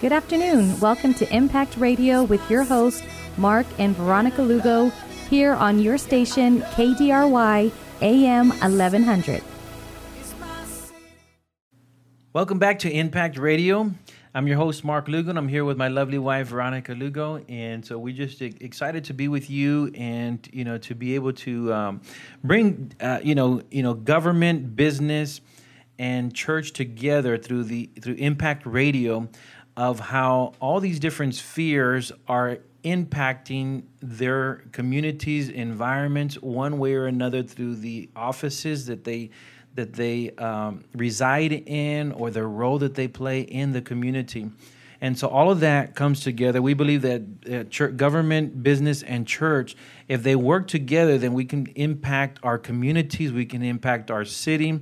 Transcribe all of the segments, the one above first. Good afternoon. Welcome to Impact Radio with your hosts, Mark and Veronica Lugo, here on your station, KDRY, AM 1100. Welcome back to Impact Radio. I'm your host, Mark Lugo, and I'm here with my lovely wife, Veronica Lugo. And so we're just excited to be with you and, to be able to bring, government, business, and church together through Impact Radio, of how all these different spheres are impacting their communities, environments, one way or another, through the offices that they reside in, or the role that they play in the community. And so all of that comes together. We believe that church, government, business, and church, if they work together, then we can impact our communities, we can impact our city.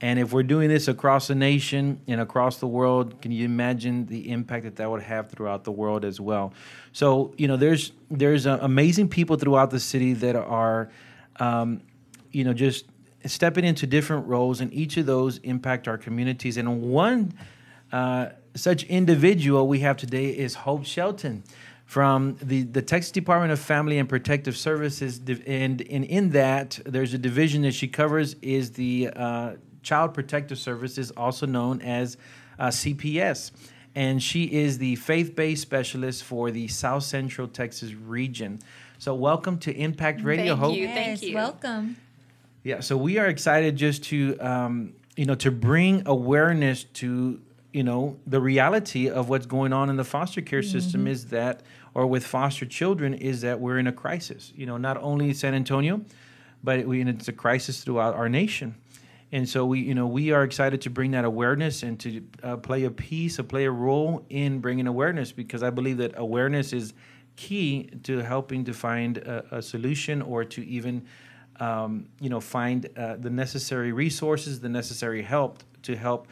And if we're doing this across the nation and across the world, can you imagine the impact that would have throughout the world as well? So, there's amazing people throughout the city that are, just stepping into different roles, and each of those impact our communities. And one such individual we have today is Hope Shelton from the Texas Department of Family and Protective Services. And in that, there's a division that she covers is the Child Protective Services, also known as CPS. And she is the faith-based specialist for the South Central Texas region. So welcome to Impact Radio, Hope. Thank you. Welcome. Yeah, so we are excited just to, to bring awareness to, the reality of what's going on in the foster care system, mm-hmm. is that, or with foster children, is that we're in a crisis. Not only San Antonio, but it's a crisis throughout our nation. And so we are excited to bring that awareness and to play a role in bringing awareness, because I believe that awareness is key to helping to find a solution, or to even, find the necessary resources, the necessary help to help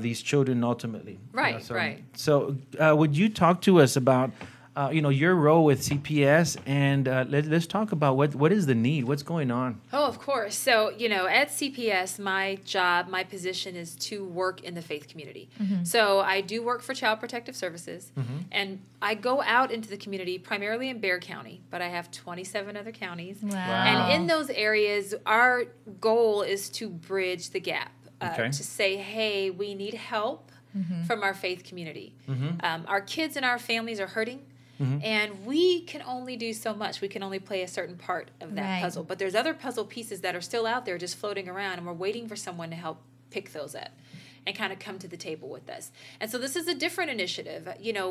these children ultimately. Right, right. So would you talk to us about, your role with CPS, and let's talk about what is the need, what's going on? Oh, of course. So, at CPS, my position is to work in the faith community. Mm-hmm. So I do work for Child Protective Services, mm-hmm. and I go out into the community primarily in Bexar County, but I have 27 other counties. Wow. And in those areas, our goal is to bridge the gap, to say, hey, we need help, mm-hmm. from our faith community. Mm-hmm. Our kids and our families are hurting. Mm-hmm. And we can only do so much. We can only play a certain part of that puzzle. But there's other puzzle pieces that are still out there just floating around, and we're waiting for someone to help pick those up and kind of come to the table with us. And so this is a different initiative.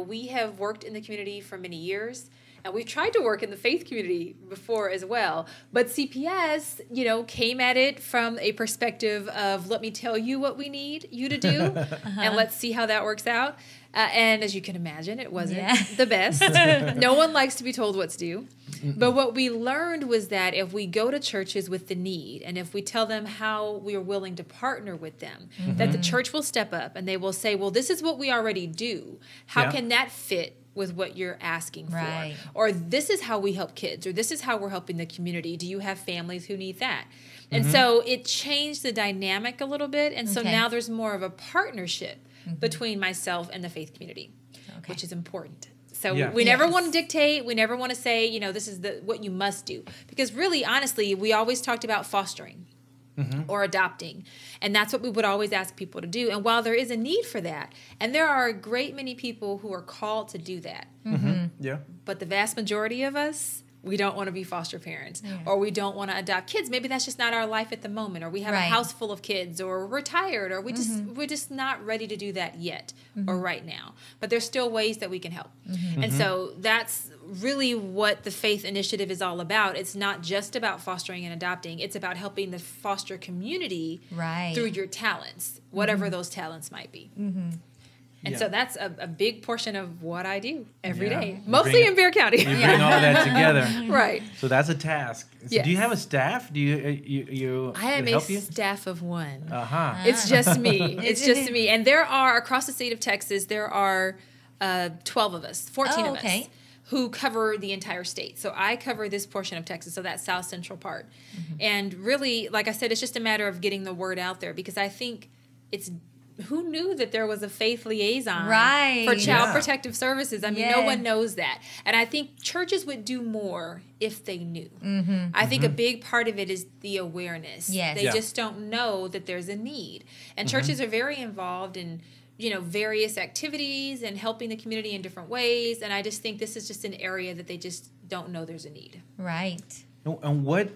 We have worked in the community for many years, and we've tried to work in the faith community before as well. But CPS, came at it from a perspective of, let me tell you what we need you to do, uh-huh. and let's see how that works out. And as you can imagine, it wasn't the best. No one likes to be told what to do. But what we learned was that if we go to churches with the need, and if we tell them how we are willing to partner with them, mm-hmm. that the church will step up and they will say, well, this is what we already do. How can that fit with what you're asking for? Or this is how we help kids, or this is how we're helping the community. Do you have families who need that? And mm-hmm. so it changed the dynamic a little bit. And so now there's more of a partnership, mm-hmm. between myself and the faith community, which is important. So we never want to dictate. We never want to say, this is what you must do. Because really, honestly, we always talked about fostering. Mm-hmm. or adopting. And that's what we would always ask people to do. And while there is a need for that, and there are a great many people who are called to do that, mm-hmm. yeah. but the vast majority of us, we don't want to be foster parents, or we don't want to adopt kids. Maybe that's just not our life at the moment, or we have a house full of kids, or we're tired, or we mm-hmm. We're just not ready to do that yet, mm-hmm. or right now. But there's still ways that we can help. Mm-hmm. And so that's really what the faith initiative is all about. It's not just about fostering and adopting. It's about helping the foster community through your talents, whatever mm-hmm. those talents might be. Mm-hmm. And so that's a big portion of what I do every day, mostly in Bexar County. You bring all that together. Right. So that's a task. So do you have a staff? Do you I have a staff of one. Uh-huh. It's just me. It's just me. And there are, across the state of Texas, there are 12 of us, 14 of us, who cover the entire state. So I cover this portion of Texas, so that south central part. Mm-hmm. And really, like I said, it's just a matter of getting the word out there, because I think it's who knew that there was a faith liaison for Child Protective Services? I mean, no one knows that. And I think churches would do more if they knew. I think a big part of it is the awareness. They just don't know that there's a need. And churches are very involved in, you know, various activities and helping the community in different ways. And I just think this is just an area that they just don't know there's a need. Right. And what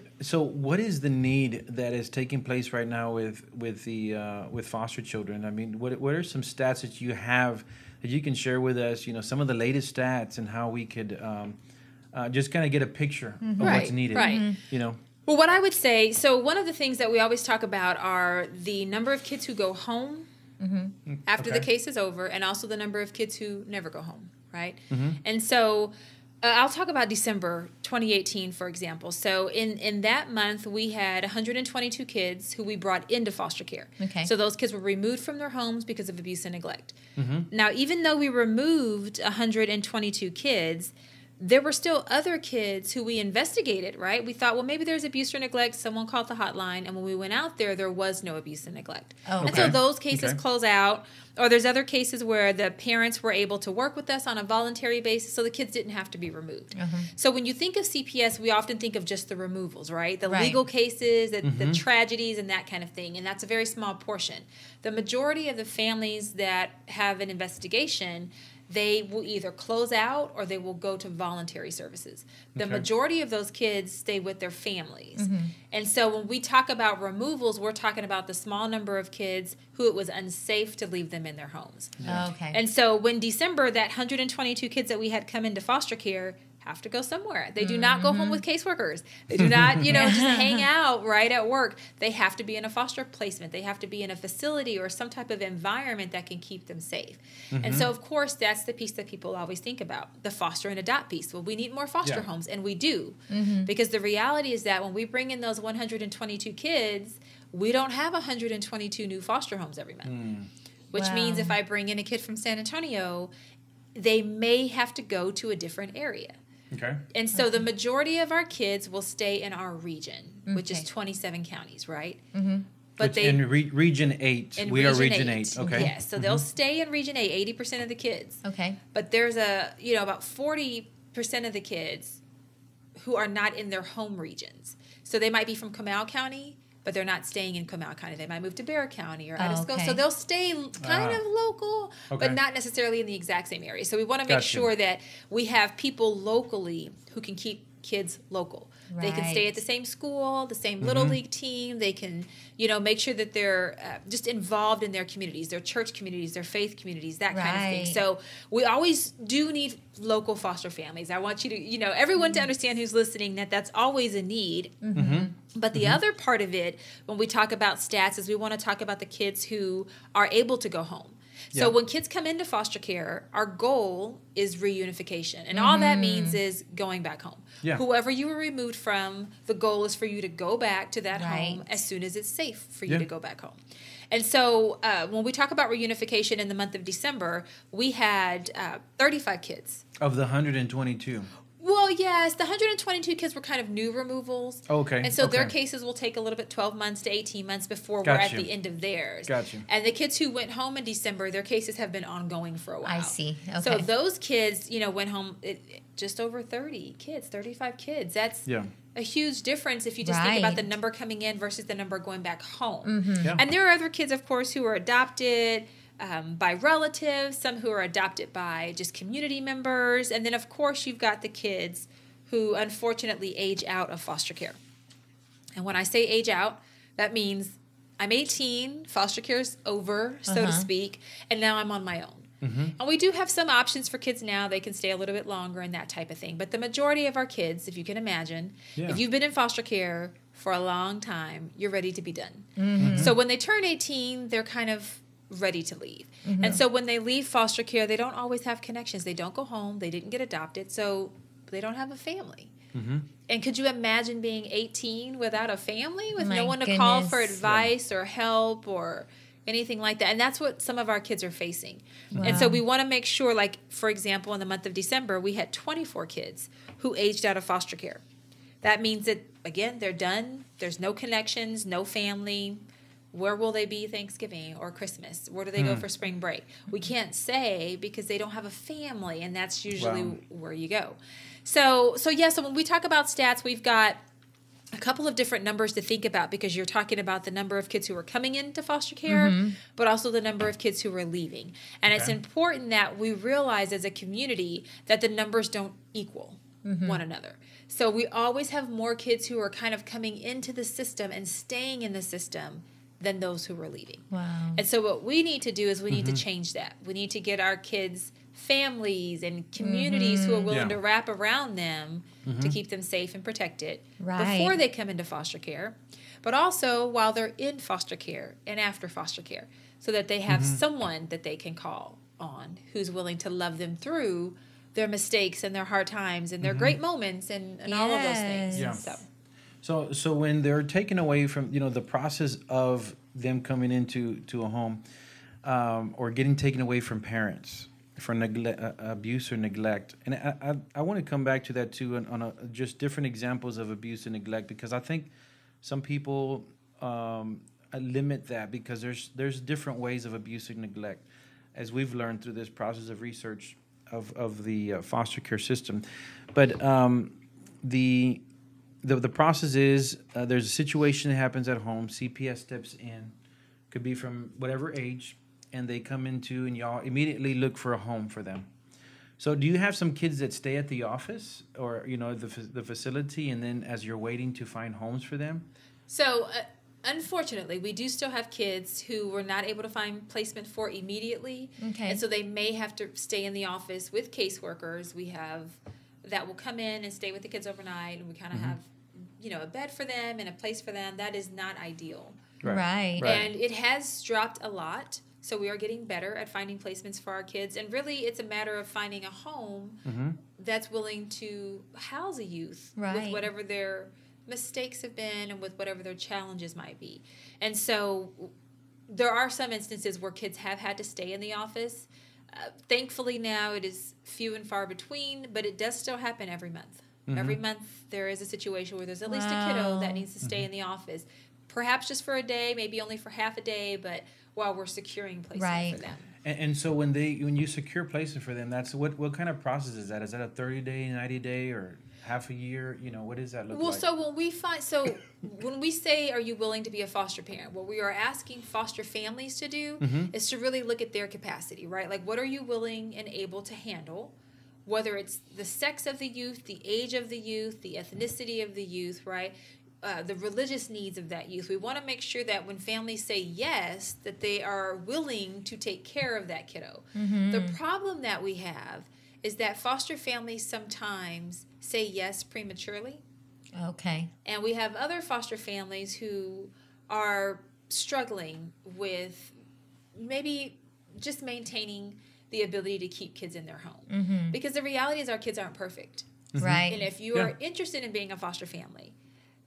is the need that is taking place right now with foster children? I mean, what are some stats that you have that you can share with us? You know, some of the latest stats and how we could just kind of get a picture of what's needed. You know. Well, what I would say, so one of the things that we always talk about are the number of kids who go home after the case is over, and also the number of kids who never go home. Right. And so, I'll talk about December 2018, for example. So in that month, we had 122 kids who we brought into foster care. Okay. So those kids were removed from their homes because of abuse and neglect. Now, even though we removed 122 kids, there were still other kids who we investigated, right? We thought, well, maybe there's abuse or neglect. Someone called the hotline. And when we went out there, there was no abuse and neglect. And so those cases close out. Or there's other cases where the parents were able to work with us on a voluntary basis, so the kids didn't have to be removed. So when you think of CPS, we often think of just the removals, right? The legal cases, the tragedies, and that kind of thing. And that's a very small portion. The majority of the families that have an investigation, they will either close out or they will go to voluntary services. The majority of those kids stay with their families. And so when we talk about removals, we're talking about the small number of kids who it was unsafe to leave them in their homes. And so when December, that 122 kids that we had come into foster care have to go somewhere. They do not go home with caseworkers. They do not, you know, just hang out right at work. They have to be in a foster placement. They have to be in a facility or some type of environment that can keep them safe. And so, of course, that's the piece that people always think about, the foster and adopt piece. Well, we need more foster homes, and we do, because the reality is that when we bring in those 122 kids, we don't have 122 new foster homes every month, which means if I bring in a kid from San Antonio, they may have to go to a different area. And so the majority of our kids will stay in our region, which is 27 counties, right? But which they in Region 8. In we region are Region 8. Okay. Yeah, so they'll stay in Region 8, 80% of the kids. But there's a, you know, about 40% of the kids who are not in their home regions. So they might be from Comal County, but they're not staying in Comal County. They might move to Bexar County or Adesco. So they'll stay kind of local, but not necessarily in the exact same area. So we want to make sure that we have people locally who can keep kids local. They can stay at the same school, the same little league team. They can, you know, make sure that they're just involved in their communities, their church communities, their faith communities, that kind of thing. So we always do need local foster families. I want you to, you know, everyone to understand who's listening that that's always a need. But the other part of it, when we talk about stats, is we want to talk about the kids who are able to go home. So when kids come into foster care, our goal is reunification. And all that means is going back home. Whoever you were removed from, the goal is for you to go back to that home as soon as it's safe for you to go back home. And so when we talk about reunification in the month of December, we had 35 kids. Of the 122. Well, yes, the 122 kids were kind of new removals. And so their cases will take a little bit, 12 months to 18 months before we're at the end of theirs. And the kids who went home in December, their cases have been ongoing for a while. So those kids, you know, went home just over 30 kids, 35 kids. That's a huge difference if you just think about the number coming in versus the number going back home. And there are other kids, of course, who are adopted by relatives, some who are adopted by just community members. And then, of course, you've got the kids who unfortunately age out of foster care. And when I say age out, that means I'm 18, foster care is over, so to speak, and now I'm on my own. And we do have some options for kids now. They can stay a little bit longer and that type of thing. But the majority of our kids, if you can imagine, if you've been in foster care for a long time, you're ready to be done. So when they turn 18, they're kind of ready to leave. And so when they leave foster care, they don't always have connections. They don't go home. They didn't get adopted. So they don't have a family. And could you imagine being 18 without a family, with no one to call for advice or help or anything like that? And that's what some of our kids are facing. And so we want to make sure, like, for example, in the month of December, we had 24 kids who aged out of foster care. That means that, again, they're done. There's no connections, no family, Where will they be Thanksgiving or Christmas? Where do they go for spring break? We can't say because they don't have a family, and that's usually where you go. So when we talk about stats, we've got a couple of different numbers to think about because you're talking about the number of kids who are coming into foster care, but also the number of kids who are leaving. And it's important that we realize as a community that the numbers don't equal one another. So we always have more kids who are kind of coming into the system and staying in the system than those who were leaving. Wow. And so what we need to do is we need to change that. We need to get our kids families and communities who are willing to wrap around them to keep them safe and protected before they come into foster care, but also while they're in foster care and after foster care, so that they have someone that they can call on who's willing to love them through their mistakes and their hard times and their great moments and all of those things. Yeah. So when they're taken away from, the process of them coming into a home or getting taken away from parents for abuse or neglect, and I want to come back to that too on just different examples of abuse and neglect, because I think some people limit that because there's different ways of abuse and neglect, as we've learned through this process of research of the foster care system. But The process is there's a situation that happens at home. CPS steps in, could be from whatever age, and they come into, and y'all immediately look for a home for them. So do you have some kids that stay at the office or the facility, and then as you're waiting to find homes for them? So unfortunately, we do still have kids who were not able to find placement for immediately, and so they may have to stay in the office with caseworkers. We have that will come in and stay with the kids overnight, and we kind of have a bed for them and a place for them. That is not ideal. Right. And it has dropped a lot, so we are getting better at finding placements for our kids. And really, it's a matter of finding a home that's willing to house a youth with whatever their mistakes have been and with whatever their challenges might be. And so there are some instances where kids have had to stay in the office. Thankfully now it is few and far between, but it does still happen every month. Every month there is a situation where there's at least a kiddo that needs to stay in the office, perhaps just for a day, maybe only for half a day, but while we're securing places for them. And so when you secure places for them, that's what kind of process is that? Is that a 30-day, 90-day, or half a year? What does that look like? Well, so when we say, are you willing to be a foster parent? What we are asking foster families to do is to really look at their capacity, right? Like, what are you willing and able to handle? Whether it's the sex of the youth, the age of the youth, the ethnicity of the youth, right? The religious needs of that youth. We want to make sure that when families say yes, that they are willing to take care of that kiddo. The problem that we have is that foster families sometimes say yes prematurely. And we have other foster families who are struggling with maybe just maintaining the ability to keep kids in their home. Because the reality is our kids aren't perfect. And if you are interested in being a foster family,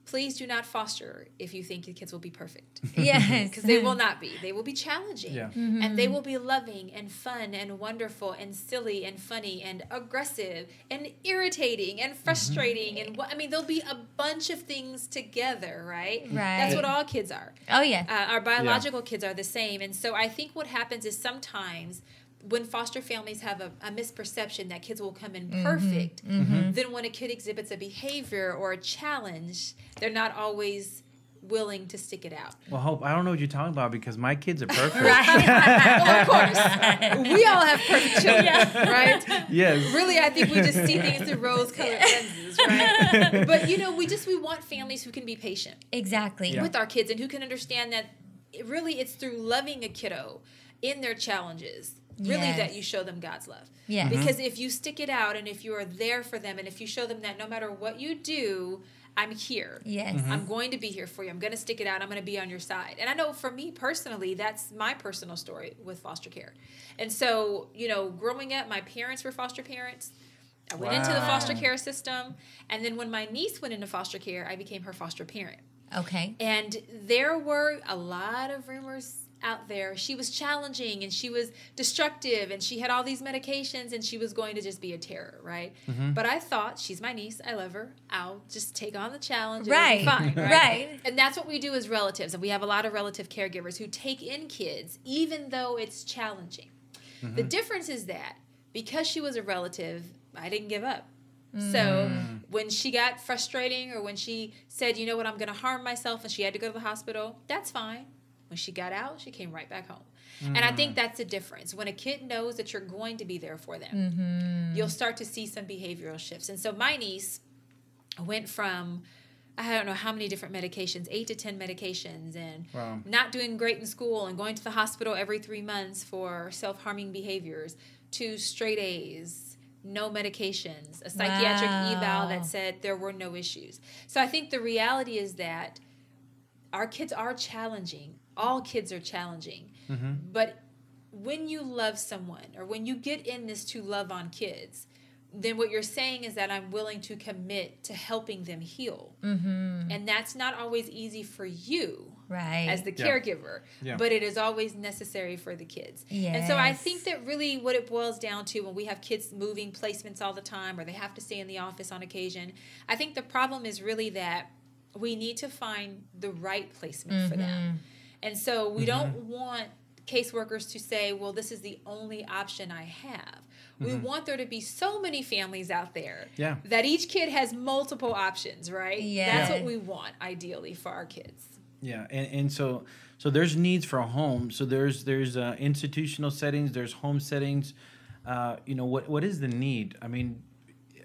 please do not foster if you think your kids will be perfect. Because they will not be. They will be challenging. And they will be loving and fun and wonderful and silly and funny and aggressive and irritating and frustrating. And there'll be a bunch of things together, right? That's what all kids are. Our biological kids are the same. And so I think what happens is sometimes when foster families have a misperception that kids will come in perfect, then when a kid exhibits a behavior or a challenge, they're not always willing to stick it out. Well, Hope, I don't know what you're talking about because my kids are perfect. Well, of course. We all have perfect children, right? Yes. Really, I think we just see things through rose-colored lenses, right? But, we want families who can be patient. With our kids and who can understand that it's through loving a kiddo in their challenges that you show them God's love. Because if you stick it out and if you are there for them and if you show them that no matter what you do, I'm here. I'm going to be here for you. I'm going to stick it out. I'm going to be on your side. And I know for me personally, that's my personal story with foster care. And so, growing up, my parents were foster parents. I went into the foster care system. And then when my niece went into foster care, I became her foster parent. And there were a lot of rumors out there. She was challenging and she was destructive and she had all these medications and she was going to just be a terror, right? Mm-hmm. But I thought, she's my niece, I love her, I'll just take on the challenge and it'll be fine, right? Right. And that's what we do as relatives, and we have a lot of relative caregivers who take in kids even though it's challenging. Mm-hmm. The difference is that because she was a relative, I didn't give up. So when she got frustrating or when she said, you know what, I'm going to harm myself and she had to go to the hospital, that's fine. When she got out, she came right back home. And I think that's the difference. When a kid knows that you're going to be there for them, you'll start to see some behavioral shifts. And so my niece went from, I don't know how many different medications, 8 to 10 medications, and not doing great in school and going to the hospital every 3 months for self-harming behaviors, to straight A's, no medications, a psychiatric eval that said there were no issues. So I think the reality is that our kids are challenging. All kids are challenging. Mm-hmm. But when you love someone, or when you get in this to love on kids, then what you're saying is that I'm willing to commit to helping them heal. Mm-hmm. And that's not always easy for you as the caregiver, but it is always necessary for the kids. Yes. And so I think that really what it boils down to when we have kids moving placements all the time, or they have to stay in the office on occasion, I think the problem is really that we need to find the right placement for them. And so we don't want caseworkers to say, well, this is the only option I have. We want there to be so many families out there that each kid has multiple options, right? That's what we want, ideally, for our kids. Yeah, and so there's needs for a home. So there's institutional settings, there's home settings. You know, what is the need? I mean,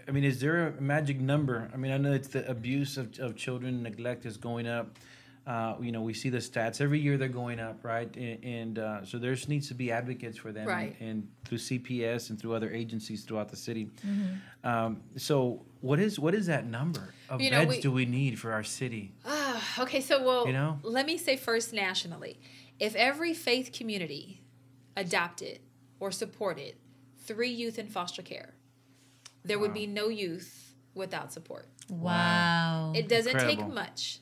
is there a magic number? I mean, I know it's the abuse of children, neglect is going up. You know, we see the stats every year; they're going up, right? And so there needs to be advocates for them, right? And through CPS and through other agencies throughout the city. Mm-hmm. So what is that number of beds do we need for our city? Okay, so let me say first nationally, if every faith community adopted or supported 3 youth in foster care, there would be no youth without support. Wow, it doesn't take much.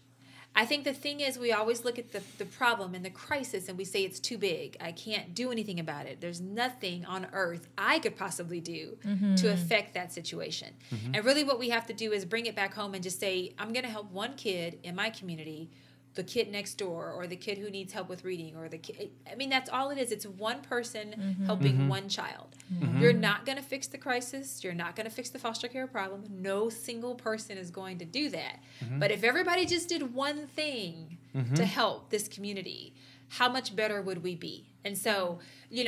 I think the thing is we always look at the problem and the crisis and we say it's too big. I can't do anything about it. There's nothing on earth I could possibly do to affect that situation. Mm-hmm. And really what we have to do is bring it back home and just say, I'm going to help one kid in my community, the kid next door, or the kid who needs help with reading, or the kid. I mean, that's all it is. It's one person helping one child. Mm-hmm. You're not going to fix the crisis. You're not going to fix the foster care problem. No single person is going to do that. Mm-hmm. But if everybody just did one thing to help this community, how much better would we be? And so, I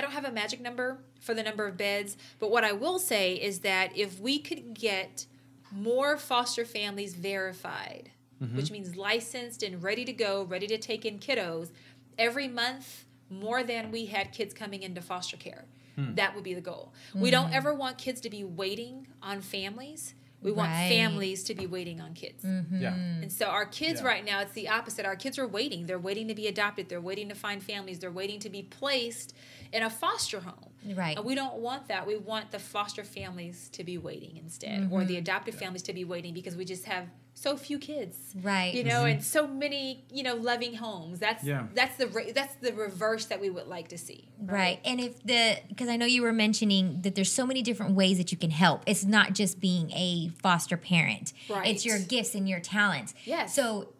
don't have a magic number for the number of beds, but what I will say is that if we could get more foster families verified, which means licensed and ready to go, ready to take in kiddos, every month more than we had kids coming into foster care. That would be the goal. We don't ever want kids to be waiting on families. We want families to be waiting on kids. And so our kids right now, it's the opposite. Our kids are waiting. They're waiting to be adopted. They're waiting to find families. They're waiting to be placed in a foster home. Right. And we don't want that. We want the foster families to be waiting instead, or the adoptive families to be waiting, because we just have so few kids, right? And so many, loving homes. That's the reverse that we would like to see, right? And because I know you were mentioning that there's so many different ways that you can help. It's not just being a foster parent, right? It's your gifts and your talents. Yes. So,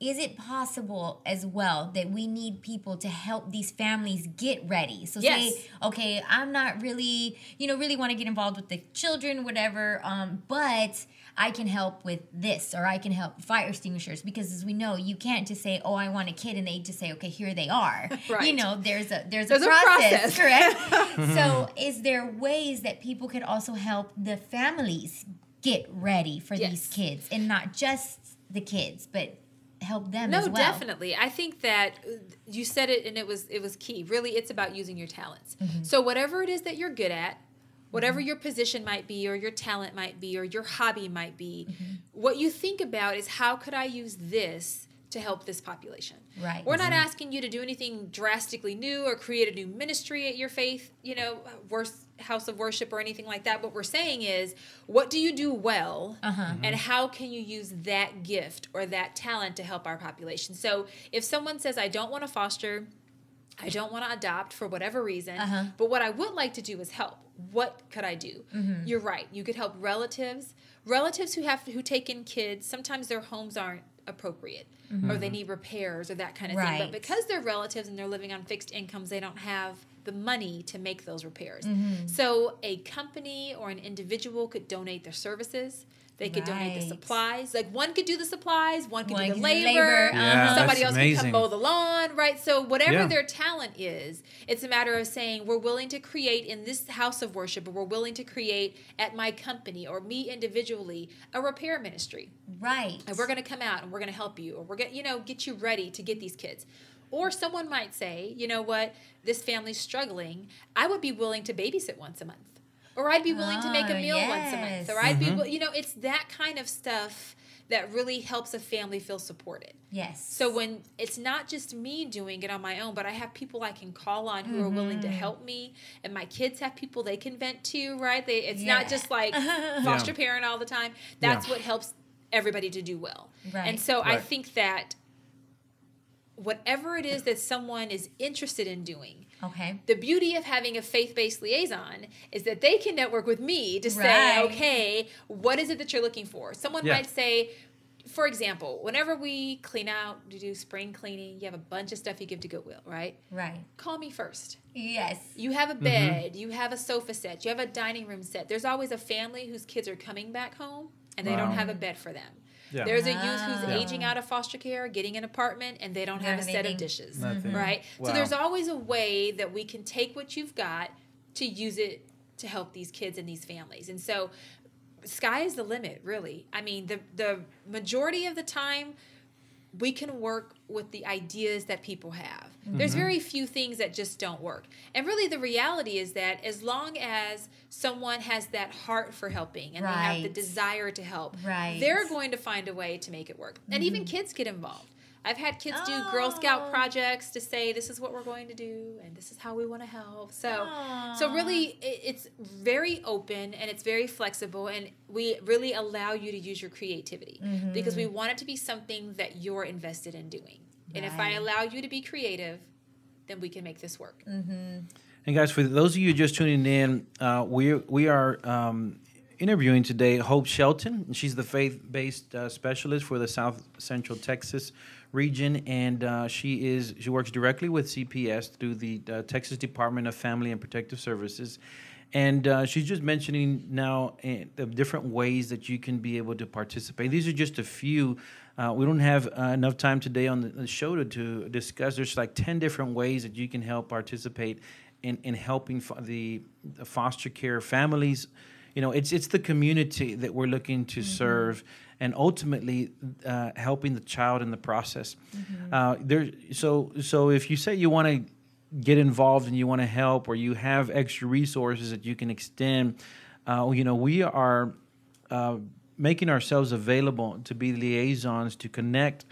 is it possible as well that we need people to help these families get ready? So say, okay, I'm not really want to get involved with the children, whatever, but I can help with this, or I can help fire extinguishers, because as we know, you can't just say, oh, I want a kid, and they just say, okay, here they are. Right. There's a process, correct? So is there ways that people could also help the families get ready for these kids, and not just the kids, but help them as well? No, definitely. I think that you said it, and it was key. Really, it's about using your talents. Mm-hmm. So whatever it is that you're good at, whatever your position might be, or your talent might be, or your hobby might be, what you think about is, how could I use this to help this population. Right. We're not asking you to do anything drastically new or create a new ministry at your faith, house of worship or anything like that. What we're saying is, what do you do well, and how can you use that gift or that talent to help our population? So if someone says, I don't want to foster, I don't want to adopt for whatever reason, but what I would like to do is help. What could I do? You're right. You could help relatives who take in kids. Sometimes their homes aren't appropriate, or they need repairs or that kind of thing. But because they're relatives and they're living on fixed incomes, they don't have the money to make those repairs. So a company or an individual could donate their services. They could donate the supplies. Like, one could do the supplies, one could do the labor. Yeah, somebody else could come mow the lawn, right? So whatever their talent is, it's a matter of saying, we're willing to create in this house of worship, or we're willing to create at my company or me individually a repair ministry. Right. And we're going to come out and we're going to help you, or we're going to, get you ready to get these kids. Or someone might say, you know what, this family's struggling. I would be willing to babysit once a month. Or I'd be willing to make a meal once a month. Or I'd be, it's that kind of stuff that really helps a family feel supported. Yes. So when it's not just me doing it on my own, but I have people I can call on who are willing to help me, and my kids have people they can vent to, right? It's not just like foster parent all the time. That's what helps everybody to do well. Right. And so I think that whatever it is that someone is interested in doing, the beauty of having a faith-based liaison is that they can network with me to say, okay, what is it that you're looking for? Someone might say, for example, whenever we clean out, you do spring cleaning, you have a bunch of stuff you give to Goodwill, right? Right. Call me first. Yes. You have a bed, you have a sofa set, you have a dining room set. There's always a family whose kids are coming back home and they don't have a bed for them. Yeah. There's a youth who's aging out of foster care, getting an apartment, and they don't have a set of dishes, right? Wow. So there's always a way that we can take what you've got to use it to help these kids and these families. And so sky is the limit, really. I mean, the majority of the time, we can work with the ideas that people have. There's very few things that just don't work. And really the reality is that as long as someone has that heart for helping and they have the desire to help, they're going to find a way to make it work. And even kids get involved. I've had kids do Girl Scout projects to say, this is what we're going to do and this is how we want to help. So really it's very open and it's very flexible, and we really allow you to use your creativity because we want it to be something that you're invested in doing. And if I allow you to be creative, then we can make this work. And guys, for those of you just tuning in, we are interviewing today Hope Shelton. She's the faith-based specialist for the South Central Texas region, and she works directly with CPS through the Texas Department of Family and Protective Services. And she's just mentioning now the different ways that you can be able to participate. These are just a few. We don't have enough time today on the show to discuss. There's like 10 different ways that you can help participate in helping the foster care families. It's the community that we're looking to serve, and ultimately helping the child in the process. So if you say you want to get involved and you want to help, or you have extra resources that you can extend, we are making ourselves available to be liaisons to connect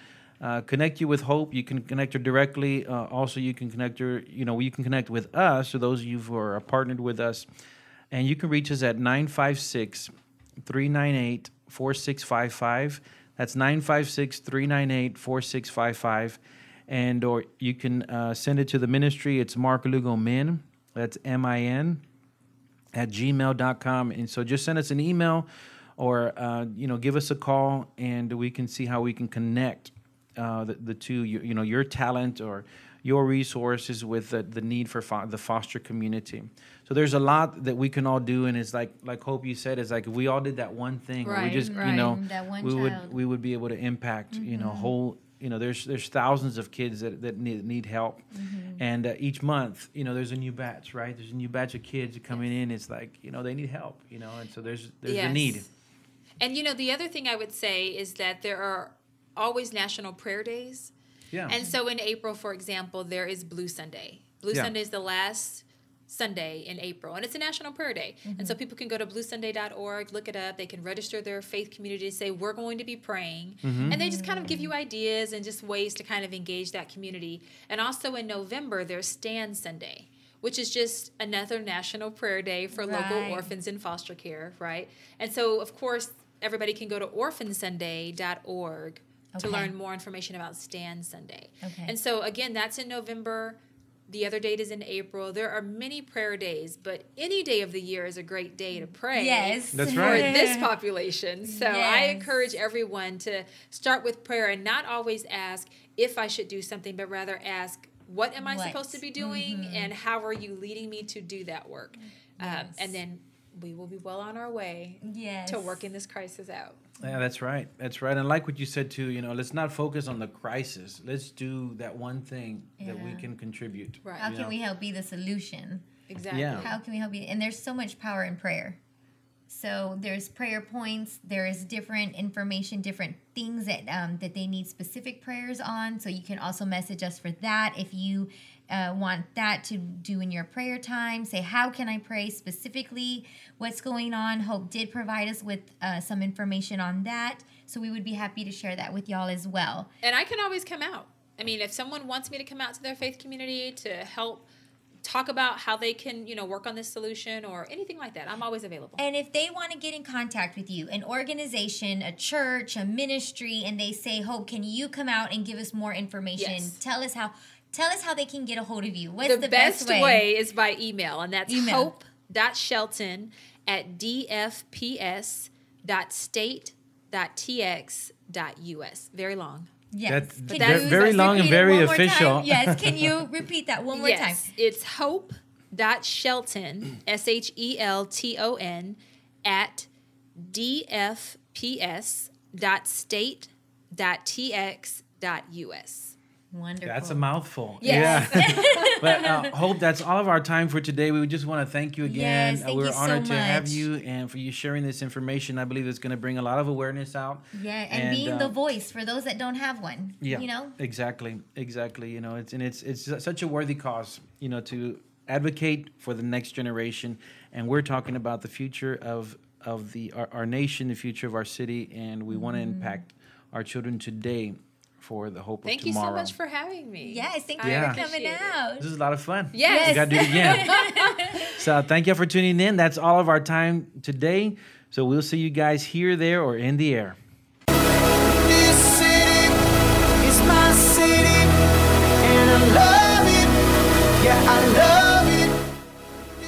you with Hope. You can connect her directly. Also, you can connect her. You can connect with us. So those of you who are partnered with us. And you can reach us at 956-398-4655. That's 956-398-4655. And or you can send it to the ministry. It's Mark Lugo Min. That's MIN at gmail.com. And so just send us an email or, give us a call, and we can see how we can connect the two, your talent or your resources with the need for the foster community. So there's a lot that we can all do, and it's like Hope you said, it's like if we all did that one thing, we just we would be able to impact whole there's thousands of kids that need help, and each month there's a new batch, right? There's a new batch of kids coming in. It's like they need help, and so there's a need. And the other thing I would say is that there are always national prayer days. Yeah. And so in April, for example, there is Blue Sunday. Blue Sunday is the last Sunday in April, and it's a national prayer day. Mm-hmm. And so people can go to bluesunday.org, look it up. They can register their faith community and say, we're going to be praying. Mm-hmm. And they just kind of give you ideas and just ways to kind of engage that community. And also in November, there's Stand Sunday, which is just another national prayer day for local orphans in foster care, right? And so, of course, everybody can go to orphansunday.org to learn more information about Stand Sunday. Okay. And so, again, that's in November. The other date is in April. There are many prayer days, but any day of the year is a great day to pray for this population. So I encourage everyone to start with prayer and not always ask if I should do something, but rather ask, what am I supposed to be doing, and how are you leading me to do that work? And then we will be well on our way to working this crisis out. Yeah, that's right. That's right. And like what you said, too, you know, let's not focus on the crisis. Let's do that one thing that we can contribute. Right. How can we help be the solution? Exactly. Yeah. How can we help be? And there's so much power in prayer. So there's prayer points. There is different information, different things that that they need specific prayers on. So you can also message us for that if you want that to do in your prayer time. Say, how can I pray specifically? What's going on? Hope did provide us with some information on that. So we would be happy to share that with y'all as well. And I can always come out. I mean, if someone wants me to come out to their faith community to help talk about how they can, you know, work on this solution or anything like that, I'm always available. And if they want to get in contact with you, an organization, a church, a ministry, and they say, Hope, can you come out and give us more information? Yes. Tell us how they can get a hold of you. What's the best way? The best way is by email, and that's hope.shelton@dfps.state.tx.us. Very long. Yes. That's very long and very official. Yes. Can you repeat that one more time? It's hope.shelton, Shelton, @dfps.state.tx.us. Wonderful. That's a mouthful. Yes. Yeah. But Hope, that's all of our time for today. We just want to thank you again. Yes, thank you so much. We're honored to have you and for you sharing this information. I believe it's going to bring a lot of awareness out. Yeah, and being the voice for those that don't have one. Yeah, you know? Exactly. You know, it's such a worthy cause, you know, to advocate for the next generation. And we're talking about the future of our nation, the future of our city, and we want to impact our children today for the hope of tomorrow. Thank you so much for having me. Yes, thank you for coming out. This is a lot of fun. Yes. We got to do it again. So thank you for tuning in. That's all of our time today. So we'll see you guys here, there, or in the air. This city is my city, and I love it. Yeah, I love it.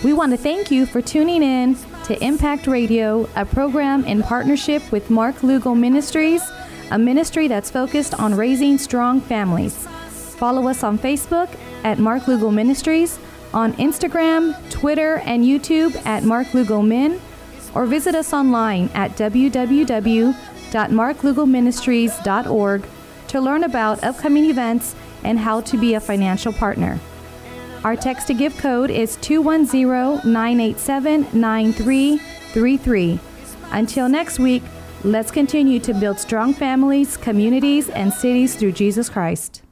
We want to thank you for tuning in to Impact Radio, a program in partnership with Mark Lugal Ministries, a ministry that's focused on raising strong families. Follow us on Facebook at Mark Lugal Ministries, on Instagram, Twitter, and YouTube at Mark Lugal Men, or visit us online at www.marklugalministries.org to learn about upcoming events and how to be a financial partner. Our text to give code is 210-987-9333. Until next week, let's continue to build strong families, communities, and cities through Jesus Christ.